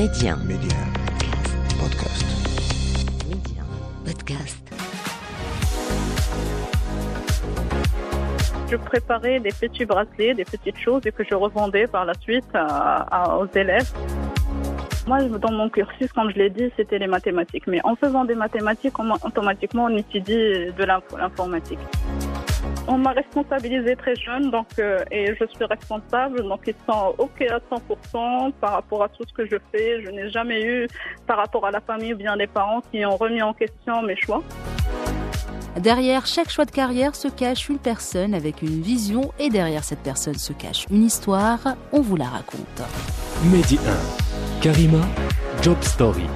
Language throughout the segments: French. Média Podcast. Je préparais des petits bracelets, des petites choses et que je revendais par la suite aux élèves. Moi, dans mon cursus, comme je l'ai dit, c'était les mathématiques. Mais en faisant des mathématiques, automatiquement, on étudie de l'informatique. On m'a responsabilisée très jeune, donc, et je suis responsable. Donc, ils sont OK à 100% par rapport à tout ce que je fais. Je n'ai jamais eu, par rapport à la famille ou bien les parents, qui ont remis en question mes choix. Derrière chaque choix de carrière se cache une personne avec une vision et derrière cette personne se cache une histoire. On vous la raconte. Medi 1, Karima, Job Story.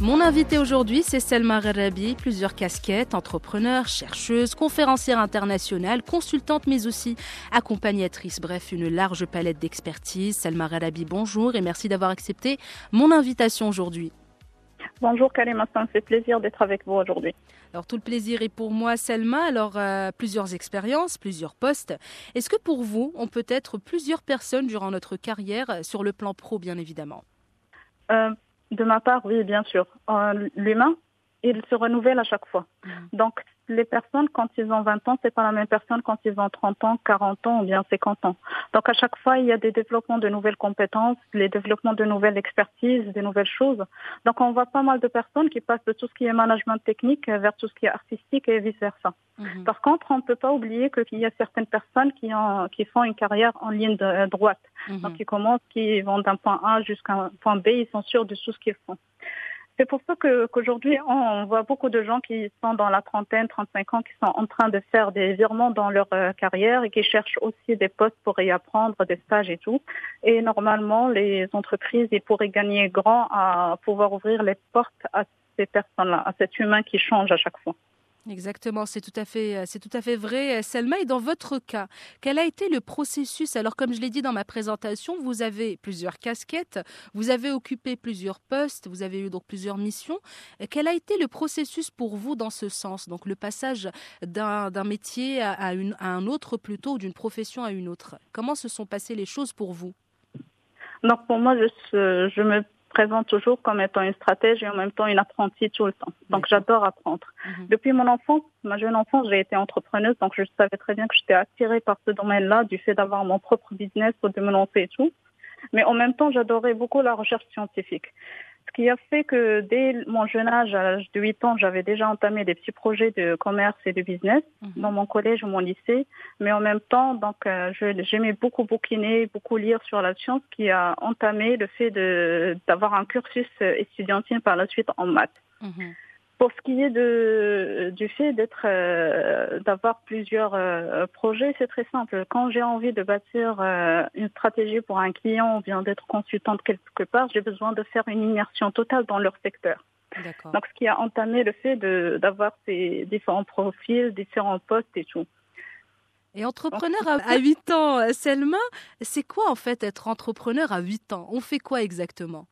Mon invitée aujourd'hui, c'est Salma Gherraby, plusieurs casquettes, entrepreneur, chercheuse, conférencière internationale, consultante mais aussi accompagnatrice. Bref, une large palette d'expertise. Salma Gherraby, bonjour et merci d'avoir accepté mon invitation aujourd'hui. Bonjour Karima, ça me fait plaisir d'être avec vous aujourd'hui. Alors tout le plaisir est pour moi Salma, alors plusieurs expériences, plusieurs postes. Est-ce que pour vous, on peut être plusieurs personnes durant notre carrière sur le plan pro bien évidemment ? De ma part, oui bien sûr. L'humain, il se renouvelle à chaque fois. Donc les personnes quand ils ont 20 ans, c'est pas la même personne quand ils ont 30 ans, 40 ans ou bien 50 ans. Donc à chaque fois, il y a des développements de nouvelles compétences, les développements de nouvelles expertises, de nouvelles choses. Donc on voit pas mal de personnes qui passent de tout ce qui est management technique vers tout ce qui est artistique et vice-versa. Mmh. Par contre, on peut pas oublier qu'il y a certaines personnes qui font une carrière en ligne droite. Mmh. Donc ils commencent, qui vont d'un point A jusqu'à un point B, ils sont sûrs de tout ce qu'ils font. C'est pour ça qu'aujourd'hui, on voit beaucoup de gens qui sont dans la trentaine, 35 ans, qui sont en train de faire des virements dans leur carrière et qui cherchent aussi des postes pour y apprendre, des stages et tout. Et normalement, les entreprises, ils pourraient gagner grand à pouvoir ouvrir les portes à ces personnes-là, à cet humain qui change à chaque fois. Exactement, c'est tout à fait vrai. Salma, et dans votre cas, quel a été le processus ? Alors, comme je l'ai dit dans ma présentation, vous avez plusieurs casquettes, vous avez occupé plusieurs postes, vous avez eu donc plusieurs missions. Quel a été le processus pour vous dans ce sens ? Donc, le passage d'un métier à un autre plutôt, ou d'une profession à une autre. Comment se sont passées les choses pour vous ? Donc, pour moi, je me présente toujours comme étant une stratège et en même temps une apprentie tout le temps. Donc, j'adore apprendre. Mm-hmm. Depuis mon enfance, ma jeune enfance, j'ai été entrepreneuse, donc je savais très bien que j'étais attirée par ce domaine-là, du fait d'avoir mon propre business, de me lancer et tout. Mais en même temps, j'adorais beaucoup la recherche scientifique. Ce qui a fait que dès mon jeune âge, à l'âge de 8 ans, j'avais déjà entamé des petits projets de commerce et de business dans mon collège ou mon lycée. Mais en même temps, donc, j'aimais beaucoup bouquiner, beaucoup lire sur la science, qui a entamé le fait d'avoir un cursus étudiantine par la suite en maths. Mmh. Pour ce qui est du fait d'avoir plusieurs projets, c'est très simple. Quand j'ai envie de bâtir une stratégie pour un client ou bien d'être consultante quelque part, j'ai besoin de faire une immersion totale dans leur secteur. D'accord. Donc, ce qui a entamé le fait d'avoir ces différents profils, différents postes et tout. Et entrepreneur à 8 ans, Salma, c'est quoi en fait être entrepreneur à 8 ans ? On fait quoi exactement ?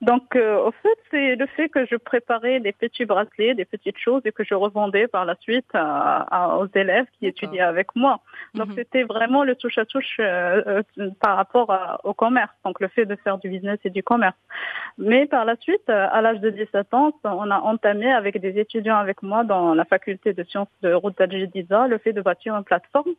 Donc, au fait, c'est le fait que je préparais des petits bracelets, des petites choses et que je revendais par la suite aux élèves qui étudiaient avec moi. Donc, c'était vraiment le touche-à-touche par rapport au commerce, donc le fait de faire du business et du commerce. Mais par la suite, à l'âge de 17 ans, on a entamé avec des étudiants avec moi dans la faculté de sciences de Route Adjediza le fait de bâtir une plateforme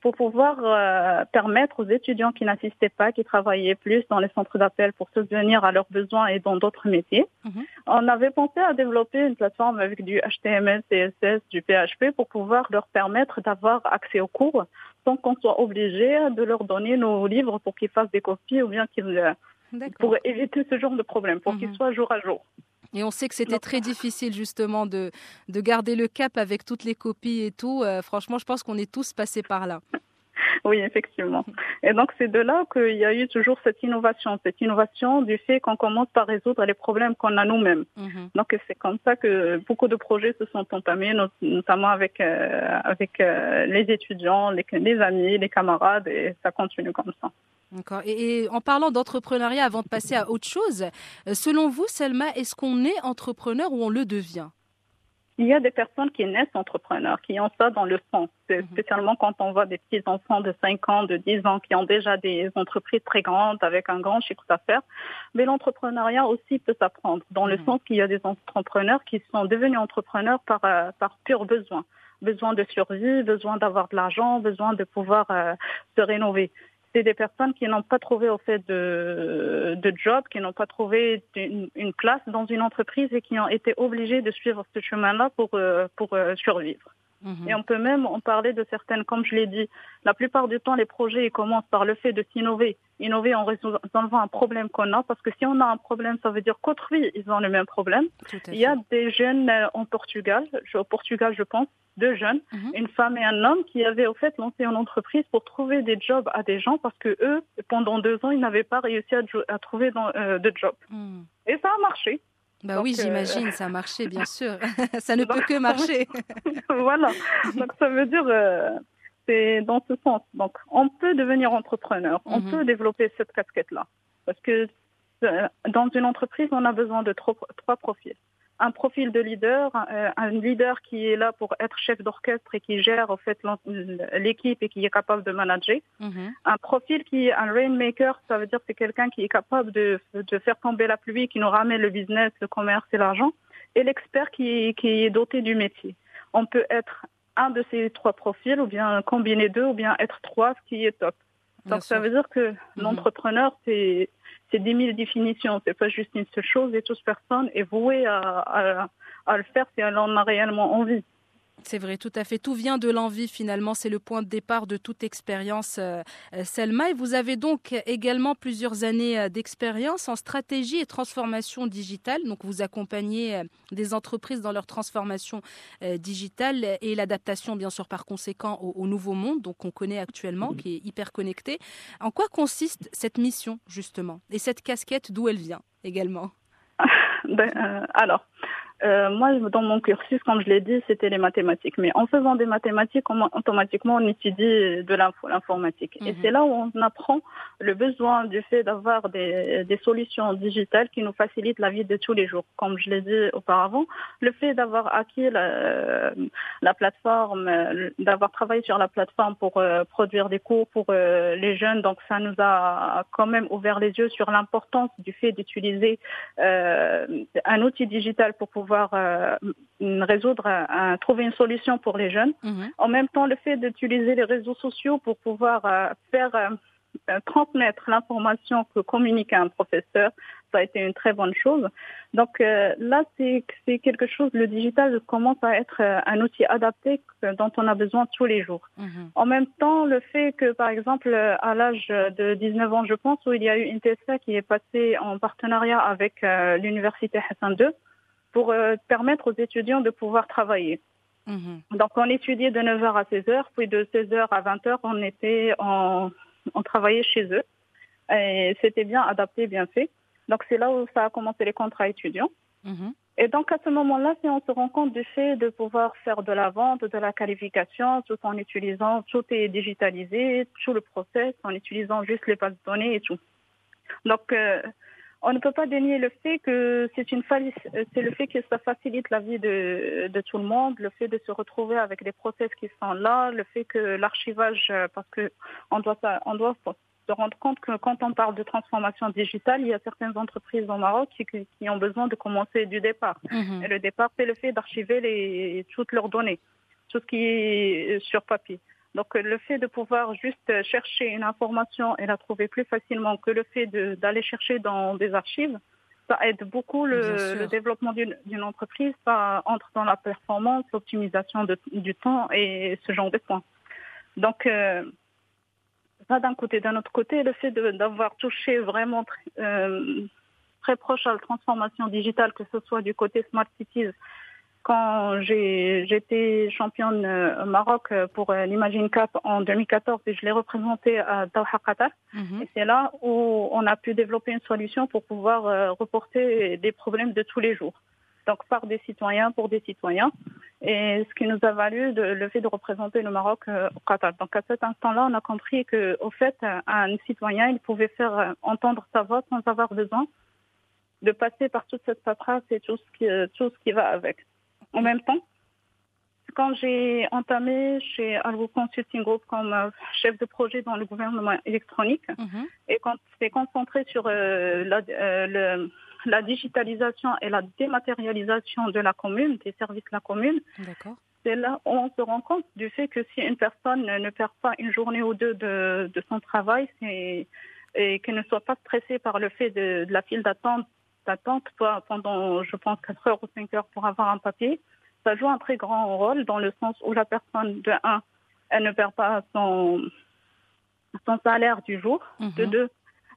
pour pouvoir permettre aux étudiants qui n'assistaient pas, qui travaillaient plus dans les centres d'appel pour subvenir à leurs besoins et dans d'autres métiers. Mmh. On avait pensé à développer une plateforme avec du HTML, CSS, du PHP pour pouvoir leur permettre d'avoir accès aux cours sans qu'on soit obligé de leur donner nos livres pour qu'ils fassent des copies ou bien pour éviter ce genre de problème, pour qu'ils soient jour à jour. Et on sait que c'était très difficile justement de garder le cap avec toutes les copies et tout. Franchement, je pense qu'on est tous passés par là. Oui, effectivement. Et donc, c'est de là qu'il y a eu toujours cette innovation du fait qu'on commence par résoudre les problèmes qu'on a nous-mêmes. Mm-hmm. Donc, c'est comme ça que beaucoup de projets se sont entamés, notamment avec les étudiants, les amis, les camarades, et ça continue comme ça. D'accord. Et en parlant d'entrepreneuriat, avant de passer à autre chose, selon vous, Salma, est-ce qu'on est entrepreneur ou on le devient ? Il y a des personnes qui naissent entrepreneurs, qui ont ça dans le sang. Spécialement quand on voit des petits enfants de 5 ans, de 10 ans, qui ont déjà des entreprises très grandes, avec un grand chiffre d'affaires. Mais l'entrepreneuriat aussi peut s'apprendre, dans le sens qu'il y a des entrepreneurs qui sont devenus entrepreneurs par pur besoin. Besoin de survie, besoin d'avoir de l'argent, besoin de pouvoir se rénover. C'est des personnes qui n'ont pas trouvé au fait de job, qui n'ont pas trouvé une place dans une entreprise et qui ont été obligées de suivre ce chemin-là pour survivre. Et on peut même en parler de certaines, comme je l'ai dit, la plupart du temps les projets ils commencent par le fait de s'innover, innover en résolvant un problème qu'on a, parce que si on a un problème ça veut dire qu'autrui ils ont le même problème. Il y a des jeunes au Portugal je pense, deux jeunes, une femme et un homme qui avaient au fait lancé une entreprise pour trouver des jobs à des gens parce que eux pendant 2 ans ils n'avaient pas réussi à trouver de job. Et ça a marché. Bah donc, oui, j'imagine, ça a marché, bien sûr. Ça ne peut que marcher. Voilà. Donc, ça veut dire, c'est dans ce sens. Donc, on peut devenir entrepreneur. On peut développer cette casquette-là. Parce que dans une entreprise, on a besoin de 3 profils. Un profil de leader, un leader qui est là pour être chef d'orchestre et qui gère en fait l'équipe et qui est capable de manager. Un profil qui est un rainmaker, ça veut dire que c'est quelqu'un qui est capable de faire tomber la pluie, qui nous ramène le business, le commerce et l'argent. Et l'expert qui est doté du métier. On peut être un de ces 3 profils, ou bien combiner 2, ou bien être 3, ce qui est top. Donc ça veut dire que l'entrepreneur, c'est 10 000 définitions, c'est pas juste une seule chose et toute personne est vouée à le faire si elle en a réellement envie. C'est vrai, tout à fait. Tout vient de l'envie finalement, c'est le point de départ de toute expérience, Salma. Et vous avez donc également plusieurs années d'expérience en stratégie et transformation digitale. Donc vous accompagnez des entreprises dans leur transformation digitale et l'adaptation bien sûr par conséquent au nouveau monde donc qu'on connaît actuellement, qui est hyper connecté. En quoi consiste cette mission justement et cette casquette, d'où elle vient également? Moi, dans mon cursus, comme je l'ai dit, c'était les mathématiques. Mais en faisant des mathématiques, automatiquement, on étudie de l'informatique. Et c'est là où on apprend le besoin du fait d'avoir des solutions digitales qui nous facilitent la vie de tous les jours. Comme je l'ai dit auparavant, le fait d'avoir acquis la plateforme, d'avoir travaillé sur la plateforme pour produire des cours pour les jeunes, donc ça nous a quand même ouvert les yeux sur l'importance du fait d'utiliser un outil digital pour pouvoir trouver une solution pour les jeunes. En même temps, le fait d'utiliser les réseaux sociaux pour pouvoir faire transmettre l'information que communique un professeur, ça a été une très bonne chose. Donc là, c'est quelque chose, le digital commence à être un outil adapté dont on a besoin tous les jours. En même temps, le fait que, par exemple, à l'âge de 19 ans, je pense, où il y a eu une TSA qui est passée en partenariat avec l'université Hassan II, pour permettre aux étudiants de pouvoir travailler. Donc, on étudiait de 9h à 16h, puis de 16h à 20h, on travaillait chez eux. Et c'était bien adapté, bien fait. Donc, c'est là où ça a commencé les contrats étudiants. Et donc, à ce moment-là, si on se rend compte du fait de pouvoir faire de la vente, de la qualification, tout en utilisant, tout est digitalisé, tout le process, en utilisant juste les bases de données et tout. Donc, on ne peut pas dénier le fait que c'est le fait que ça facilite la vie de tout le monde, le fait de se retrouver avec des process qui sont là, le fait que l'archivage, parce que on doit se rendre compte que quand on parle de transformation digitale, il y a certaines entreprises au Maroc qui ont besoin de commencer du départ. Et le départ, c'est le fait d'archiver toutes leurs données, tout ce qui est sur papier. Donc, le fait de pouvoir juste chercher une information et la trouver plus facilement que le fait d'aller chercher dans des archives, ça aide beaucoup le développement d'une entreprise. Ça entre dans la performance, l'optimisation du temps et ce genre de points. Donc, ça d'un côté. D'un autre côté, le fait d'avoir touché vraiment très proche à la transformation digitale, que ce soit du côté Smart Cities, quand j'étais championne au Maroc pour l'Imagine Cup en 2014 et je l'ai représentée à Doha, Qatar. Et c'est là où on a pu développer une solution pour pouvoir reporter des problèmes de tous les jours. Donc par des citoyens, pour des citoyens. Et ce qui nous a valu le fait de représenter le Maroc au Qatar. Donc à cet instant-là, on a compris qu'au fait, un citoyen, il pouvait faire entendre sa voix sans avoir besoin de passer par toute cette paperasse et tout ce qui va avec. en même temps. Quand j'ai entamé chez Alvo Consulting Group comme chef de projet dans le gouvernement électronique, et quand c'est concentré sur la digitalisation et la dématérialisation de la commune, des services de la commune, d'accord. C'est là où on se rend compte du fait que si une personne ne perd pas une journée ou deux de son travail, et qu'elle ne soit pas stressée par le fait de la file d'attente pendant, je pense, 4 heures ou 5 heures pour avoir un papier, ça joue un très grand rôle dans le sens où la personne, de un, elle ne perd pas son salaire du jour. Mmh. De deux,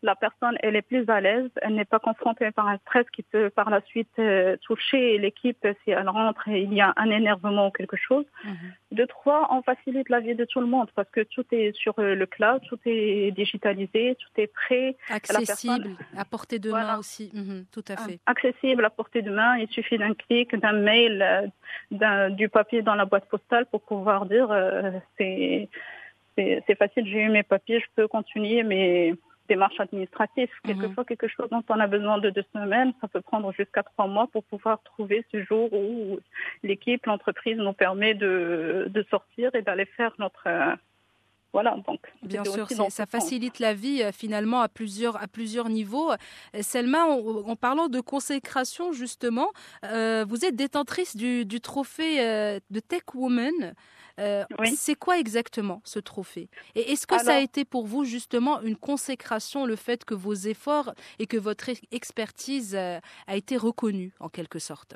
la personne, elle est plus à l'aise, elle n'est pas confrontée par un stress qui peut par la suite toucher l'équipe si elle rentre et il y a un énervement ou quelque chose. Mmh. De trois, on facilite la vie de tout le monde parce que tout est sur le cloud, tout est digitalisé, tout est prêt. Accessible, la personne, à portée de main aussi, tout à fait. Accessible, à portée de main, il suffit d'un clic, d'un mail, du papier dans la boîte postale pour pouvoir dire c'est facile, j'ai eu mes papiers, je peux continuer mes démarche administrative. Quelquefois, quelque chose dont on a besoin de 2 semaines, ça peut prendre jusqu'à 3 mois pour pouvoir trouver ce jour où l'équipe, l'entreprise nous permet de sortir et d'aller faire notre... Voilà, donc. Bien sûr, ça facilite la vie finalement à plusieurs niveaux. Salma, en parlant de consécration justement, vous êtes détentrice du trophée de Tech Woman. Oui. C'est quoi exactement ce trophée ? Et est-ce que ça a été pour vous justement une consécration, le fait que vos efforts et que votre expertise a été reconnue en quelque sorte ?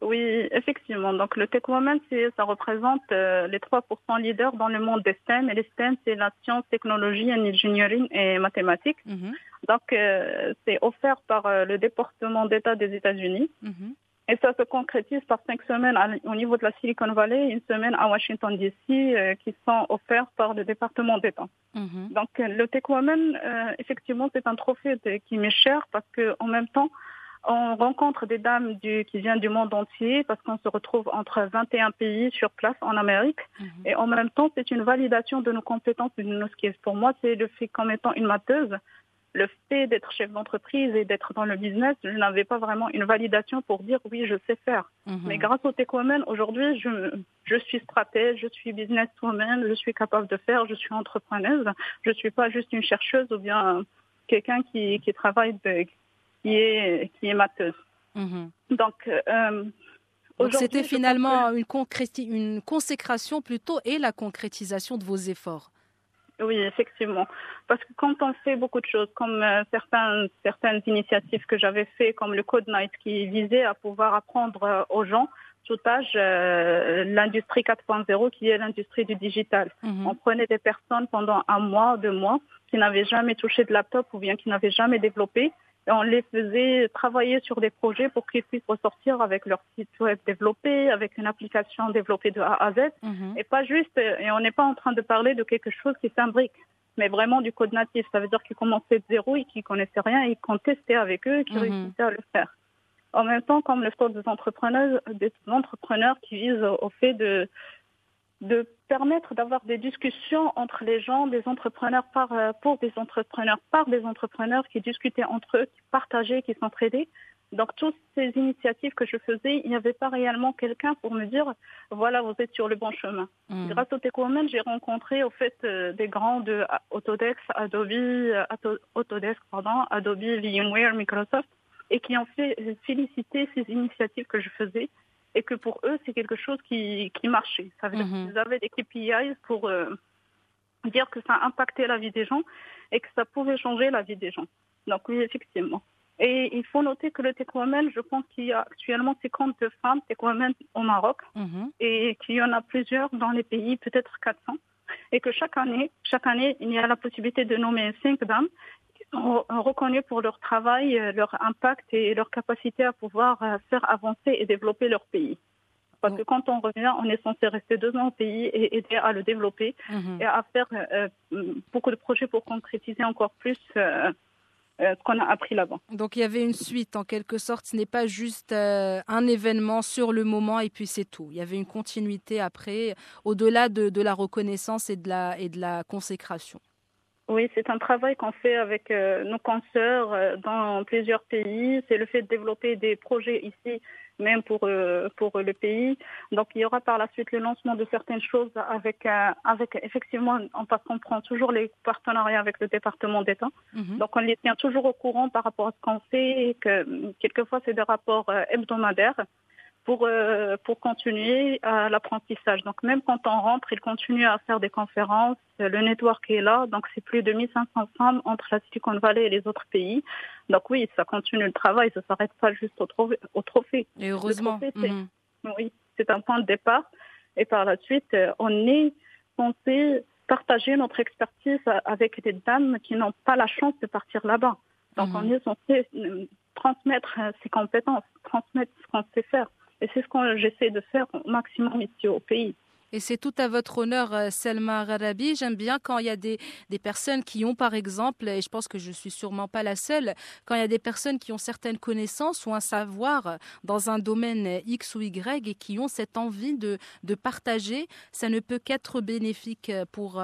Oui, effectivement. Donc, le Tech Woman, ça représente les 3% leaders dans le monde des STEM. Et les STEM, c'est la science, technologie, engineering et mathématiques. Mm-hmm. Donc, c'est offert par le département d'État des États-Unis. Mm-hmm. Et ça se concrétise par 5 semaines au niveau de la Silicon Valley, 1 semaine à Washington D.C. qui sont offerts par le département d'État. Mm-hmm. Donc, le Tech Woman, effectivement, c'est un trophée qui m'est cher parce que en même temps, on rencontre des dames qui viennent du monde entier parce qu'on se retrouve entre 21 pays sur place en Amérique. Mmh. Et en même temps, c'est une validation de nos compétences et de nos skills. Pour moi, c'est le fait qu'en étant une matheuse, le fait d'être chef d'entreprise et d'être dans le business, je n'avais pas vraiment une validation pour dire « oui, je sais faire ». Mais grâce au Tech Woman, aujourd'hui, je suis stratège, je suis businesswoman, je suis capable de faire, je suis entrepreneuse. Je ne suis pas juste une chercheuse ou bien quelqu'un qui travaille qui est matheuse. Mmh. Donc c'était finalement une consécration plutôt et la concrétisation de vos efforts. Oui, effectivement. Parce que quand on fait beaucoup de choses, comme certaines initiatives que j'avais faites, comme le Code Night qui visait à pouvoir apprendre aux gens, tout âge, l'industrie 4.0 qui est l'industrie du digital. Mmh. On prenait des personnes pendant 1 mois, 2 mois, qui n'avaient jamais touché de laptop ou bien qui n'avaient jamais développé. On les faisait travailler sur des projets pour qu'ils puissent ressortir avec leur site web développé, avec une application développée de A à Z. Mm-hmm. Et pas juste, et on n'est pas en train de parler de quelque chose qui s'imbrique, mais vraiment du code natif. Ça veut dire qu'ils commençaient de zéro et qu'ils connaissaient rien et qu'on testait avec eux et qu'ils réussissaient à le faire. En même temps, comme le sort des entrepreneurs qui visent au fait de permettre d'avoir des discussions entre les gens, des entrepreneurs par des entrepreneurs qui discutaient entre eux, qui partageaient, qui s'entraidaient. Donc, toutes ces initiatives que je faisais, il n'y avait pas réellement quelqu'un pour me dire « voilà, vous êtes sur le bon chemin ». Grâce au Tech Woman, j'ai rencontré au fait des grands de Autodesk, Adobe, VMware, Microsoft, et qui ont fait féliciter ces initiatives que je faisais. Et que pour eux, c'est quelque chose qui marchait. Ça veut dire qu'ils avaient des KPIs pour dire que ça impactait la vie des gens et que ça pouvait changer la vie des gens. Donc oui, effectivement. Et il faut noter que le Tech Woman, je pense qu'il y a actuellement 52 femmes Tech Woman au Maroc et qu'il y en a plusieurs dans les pays, peut-être 400. Et que chaque année, il y a la possibilité de nommer 5 dames qui sont reconnues pour leur travail, leur impact et leur capacité à pouvoir faire avancer et développer leur pays. Parce que quand on revient, on est censé rester 2 ans au pays et aider à le développer et à faire beaucoup de projets pour concrétiser encore plus ce qu'on a appris là-bas. Donc il y avait une suite en quelque sorte, ce n'est pas juste un événement sur le moment et puis c'est tout. Il y avait une continuité après, au-delà de la reconnaissance et de la consécration. Oui, c'est un travail qu'on fait avec nos consoeurs dans plusieurs pays. C'est le fait de développer des projets ici, même pour le pays. Donc, il y aura par la suite le lancement de certaines choses avec effectivement, parce qu'on prend toujours les partenariats avec le département d'État. Mm-hmm. Donc, on les tient toujours au courant par rapport à ce qu'on fait. Et que quelquefois, c'est des rapports hebdomadaires pour continuer l'apprentissage. Donc, même quand on rentre, ils continuent à faire des conférences. Le network est là. Donc, c'est plus de 1500 femmes entre la Silicon Valley et les autres pays. Donc, oui, ça continue le travail. Ça ne s'arrête pas juste au trophée. Et heureusement. Le trophée, c'est, oui, c'est un point de départ. Et par la suite, on est censé partager notre expertise avec des dames qui n'ont pas la chance de partir là-bas. Donc, on est censé transmettre ses compétences, transmettre ce qu'on sait faire. Et c'est ce que j'essaie de faire au maximum ici au pays. Et c'est tout à votre honneur, Salma Gherraby. J'aime bien quand il y a des personnes qui ont, par exemple, et je pense que je ne suis sûrement pas la seule, quand il y a des personnes qui ont certaines connaissances ou un savoir dans un domaine X ou Y et qui ont cette envie de partager, ça ne peut qu'être bénéfique pour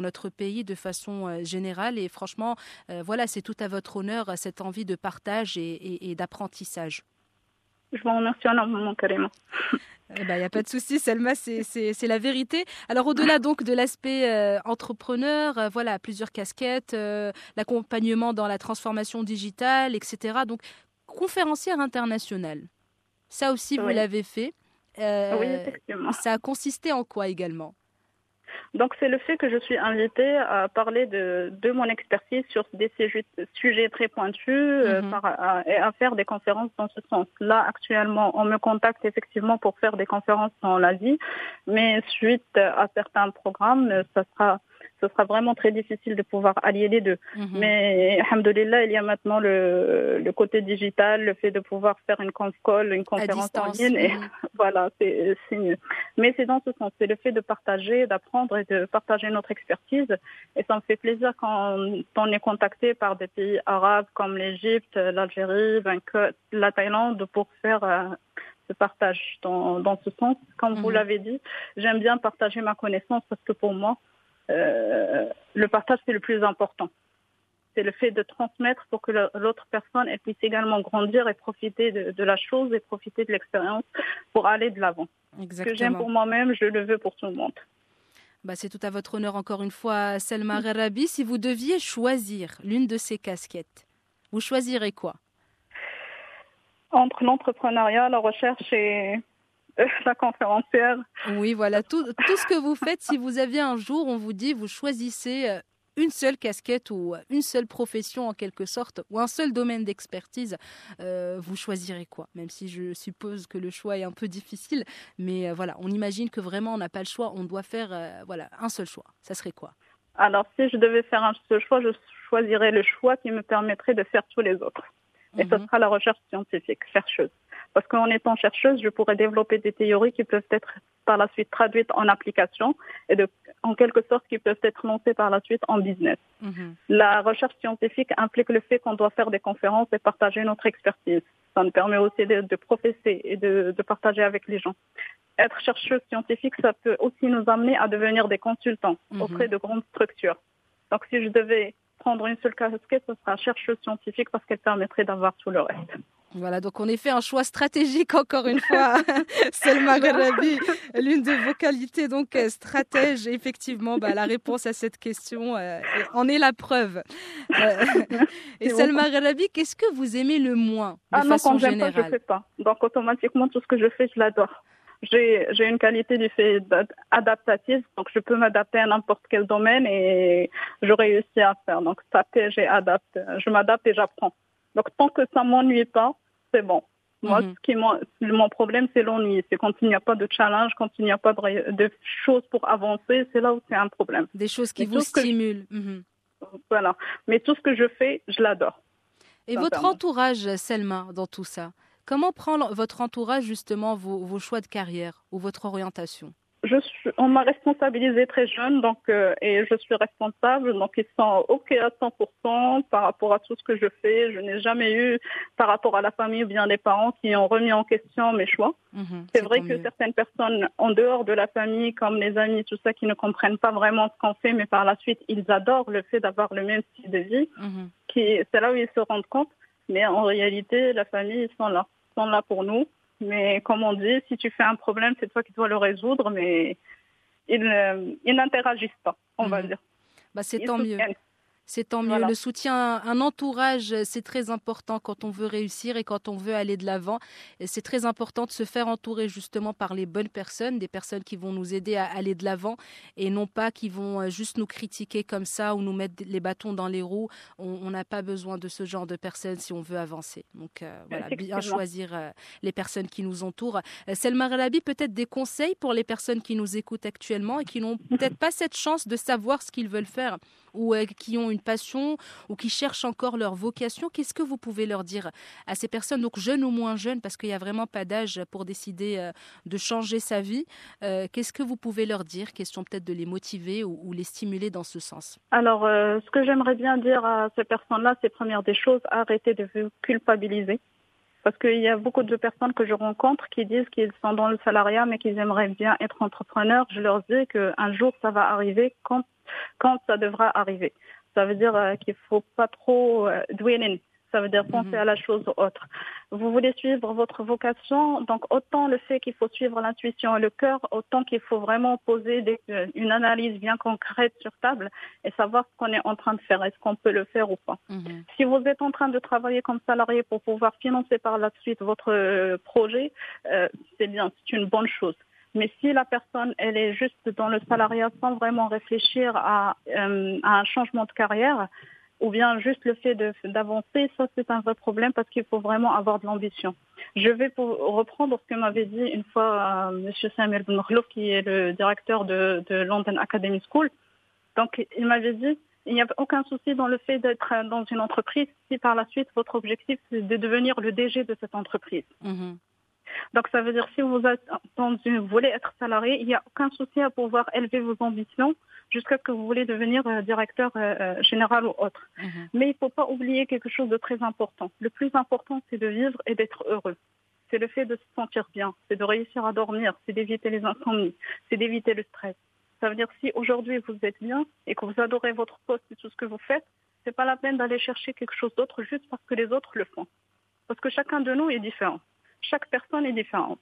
notre pays de façon générale. Et franchement, voilà, c'est tout à votre honneur, cette envie de partage et d'apprentissage. Je vous remercie énormément, Karima. Il n'y a pas de souci, Salma, c'est la vérité. Alors, au-delà donc de l'aspect entrepreneur, voilà, plusieurs casquettes, l'accompagnement dans la transformation digitale, etc. Donc, conférencière internationale, ça aussi, vous l'avez fait. Oui, effectivement. Ça a consisté en quoi également ? Donc, c'est le fait que je suis invitée à parler de mon expertise sur des sujets très pointus et à faire des conférences dans ce sens. Là, actuellement, on me contacte effectivement pour faire des conférences dans l'Asie, mais suite à certains programmes, ce sera vraiment très difficile de pouvoir allier les deux. Mm-hmm. Mais, alhamdoulilah, il y a maintenant le côté digital, le fait de pouvoir faire une conf-call, une conférence en ligne. Et voilà, c'est mieux. Mais c'est dans ce sens, c'est le fait de partager, d'apprendre et de partager notre expertise. Et ça me fait plaisir quand on est contacté par des pays arabes comme l'Égypte, l'Algérie, la Thaïlande pour faire... partage dans ce sens. Comme vous l'avez dit, j'aime bien partager ma connaissance parce que pour moi, le partage, c'est le plus important. C'est le fait de transmettre pour que l'autre personne elle puisse également grandir et profiter de la chose et profiter de l'expérience pour aller de l'avant. Exactement. Ce que j'aime pour moi-même, je le veux pour tout le monde. Bah, c'est tout à votre honneur encore une fois, Salma Gherraby. Si vous deviez choisir l'une de ces casquettes, vous choisirez quoi ? Entre l'entrepreneuriat, la recherche et la conférencière. Oui, voilà, tout ce que vous faites. Si vous aviez un jour, on vous dit, vous choisissez une seule casquette ou une seule profession en quelque sorte, ou un seul domaine d'expertise, vous choisirez quoi ? Même si je suppose que le choix est un peu difficile, mais voilà, on imagine que vraiment on n'a pas le choix, on doit faire un seul choix. Ça serait quoi ? Alors, si je devais faire un seul choix, je choisirais le choix qui me permettrait de faire tous les autres. Et ce sera la recherche scientifique, chercheuse. Parce qu'en étant chercheuse, je pourrais développer des théories qui peuvent être par la suite traduites en application et en quelque sorte qui peuvent être lancées par la suite en business. Mm-hmm. La recherche scientifique implique le fait qu'on doit faire des conférences et partager notre expertise. Ça nous permet aussi de professer et de partager avec les gens. Être chercheuse scientifique, ça peut aussi nous amener à devenir des consultants auprès de grandes structures. Donc si je devais prendre une seule casquette, ce sera chercheuse scientifique parce qu'elle permettrait d'avoir tout le reste. Voilà, donc en effet, un choix stratégique encore une fois, Salma Gherraby, l'une de vos qualités, donc stratège, effectivement, la réponse à cette question en est la preuve. Et Salma Gherraby, qu'est-ce que vous aimez le moins de façon générale ? Quand j'aime pas, je ne fais pas. Donc automatiquement, tout ce que je fais, je l'adore. J'ai une qualité du fait adaptative, donc je peux m'adapter à n'importe quel domaine et je réussis à faire. Donc je m'adapte et j'apprends. Donc tant que ça m'ennuie pas, c'est bon. Moi, mon problème, c'est l'ennui. C'est quand il n'y a pas de challenge, quand il n'y a pas de choses pour avancer, c'est là où c'est un problème. Des choses qui vous stimulent. Voilà. Mais tout ce que je fais, je l'adore. Et votre entourage, Salma, dans tout ça ? Comment prend votre entourage justement vos choix de carrière ou votre orientation ? on m'a responsabilisée très jeune, donc et je suis responsable, donc ils sont OK à 100% par rapport à tout ce que je fais. Je n'ai jamais eu, par rapport à la famille ou bien les parents, qui ont remis en question mes choix. C'est vrai que certaines personnes en dehors de la famille, comme les amis, tout ça, qui ne comprennent pas vraiment ce qu'on fait, mais par la suite, ils adorent le fait d'avoir le même style de vie. C'est là où ils se rendent compte. Mais en réalité, la famille, ils sont là pour nous. Mais comme on dit, si tu fais un problème, c'est toi qui dois le résoudre, mais ils n'interagissent pas, on va dire. Bah, c'est tant mieux. C'est tant mieux. Voilà. Le soutien, un entourage, c'est très important quand on veut réussir et quand on veut aller de l'avant. Et c'est très important de se faire entourer justement par les bonnes personnes, des personnes qui vont nous aider à aller de l'avant et non pas qui vont juste nous critiquer comme ça ou nous mettre les bâtons dans les roues. On n'a pas besoin de ce genre de personnes si on veut avancer. Donc voilà, bien choisir les personnes qui nous entourent. Salma Gherraby, peut-être des conseils pour les personnes qui nous écoutent actuellement et qui n'ont peut-être pas cette chance de savoir ce qu'ils veulent faire ou qui ont une passion ou qui cherchent encore leur vocation. Qu'est-ce que vous pouvez leur dire à ces personnes, donc jeunes ou moins jeunes, parce qu'il n'y a vraiment pas d'âge pour décider de changer sa vie. Qu'est-ce que vous pouvez leur dire? Question peut-être de les motiver ou les stimuler dans ce sens. Alors, ce que j'aimerais bien dire à ces personnes-là, c'est première des choses, arrêtez de vous culpabiliser. Parce qu'il y a beaucoup de personnes que je rencontre qui disent qu'ils sont dans le salariat mais qu'ils aimeraient bien être entrepreneurs. Je leur dis qu'un jour, ça va arriver quand ça devra arriver. Ça veut dire qu'il ne faut pas trop dwell in. Ça veut dire penser à la chose autre. Vous voulez suivre votre vocation, donc autant le fait qu'il faut suivre l'intuition et le cœur, autant qu'il faut vraiment poser une analyse bien concrète sur table et savoir ce qu'on est en train de faire, est-ce qu'on peut le faire ou pas. Si vous êtes en train de travailler comme salarié pour pouvoir financer par la suite votre projet, c'est bien, c'est une bonne chose. Mais si la personne, elle est juste dans le salariat sans vraiment réfléchir à un changement de carrière, ou bien juste le fait d'avancer, ça c'est un vrai problème parce qu'il faut vraiment avoir de l'ambition. Je vais reprendre ce que m'avait dit une fois M. Samuel Mourloff, qui est le directeur de London Academy School. Donc il m'avait dit, il n'y a aucun souci dans le fait d'être dans une entreprise si par la suite votre objectif c'est de devenir le DG de cette entreprise. Donc ça veut dire si vous voulez être salarié, il n'y a aucun souci à pouvoir élever vos ambitions jusqu'à ce que vous voulez devenir directeur général ou autre. Mais il ne faut pas oublier quelque chose de très important. Le plus important, c'est de vivre et d'être heureux. C'est le fait de se sentir bien, c'est de réussir à dormir, c'est d'éviter les insomnies, c'est d'éviter le stress. Ça veut dire si aujourd'hui vous êtes bien et que vous adorez votre poste et tout ce que vous faites, ce n'est pas la peine d'aller chercher quelque chose d'autre juste parce que les autres le font. Parce que chacun de nous est différent. Chaque personne est différente.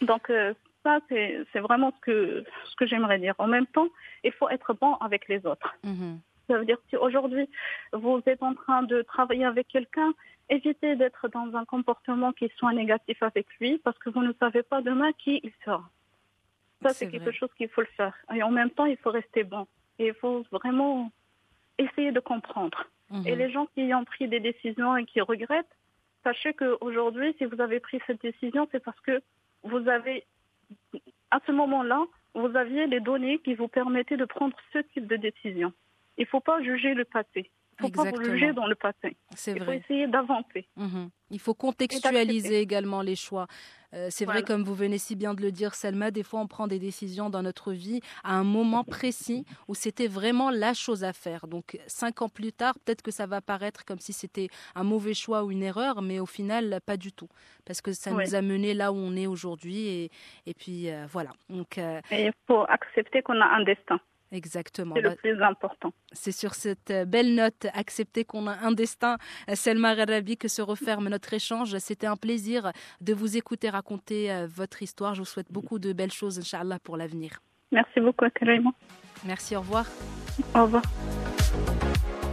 Donc, ça, c'est vraiment ce que j'aimerais dire. En même temps, il faut être bon avec les autres. Ça veut dire que si aujourd'hui, vous êtes en train de travailler avec quelqu'un, évitez d'être dans un comportement qui soit négatif avec lui parce que vous ne savez pas demain qui il sera. Ça, c'est quelque chose qu'il faut le faire. Et en même temps, il faut rester bon. Et il faut vraiment essayer de comprendre. Et les gens qui ont pris des décisions et qui regrettent, sachez qu'aujourd'hui, si vous avez pris cette décision, c'est parce que vous avez, à ce moment-là, vous aviez les données qui vous permettaient de prendre ce type de décision. Il ne faut pas juger le passé. Il ne faut pas vous juger dans le passé. Il faut essayer d'avancer. Il faut contextualiser également les choix. C'est vrai, comme vous venez si bien de le dire, Salma, des fois on prend des décisions dans notre vie à un moment précis où c'était vraiment la chose à faire. Donc 5 ans plus tard, peut-être que ça va paraître comme si c'était un mauvais choix ou une erreur, mais au final, pas du tout. Parce que ça nous a mené là où on est aujourd'hui. Et puis voilà. Donc, il faut accepter qu'on a un destin. Exactement. C'est le plus important. C'est sur cette belle note, accepter qu'on a un destin, Salma Gherraby, que se referme notre échange. C'était un plaisir de vous écouter raconter votre histoire. Je vous souhaite beaucoup de belles choses, Inch'Allah, pour l'avenir. Merci beaucoup, Karima. Merci, au revoir. Au revoir.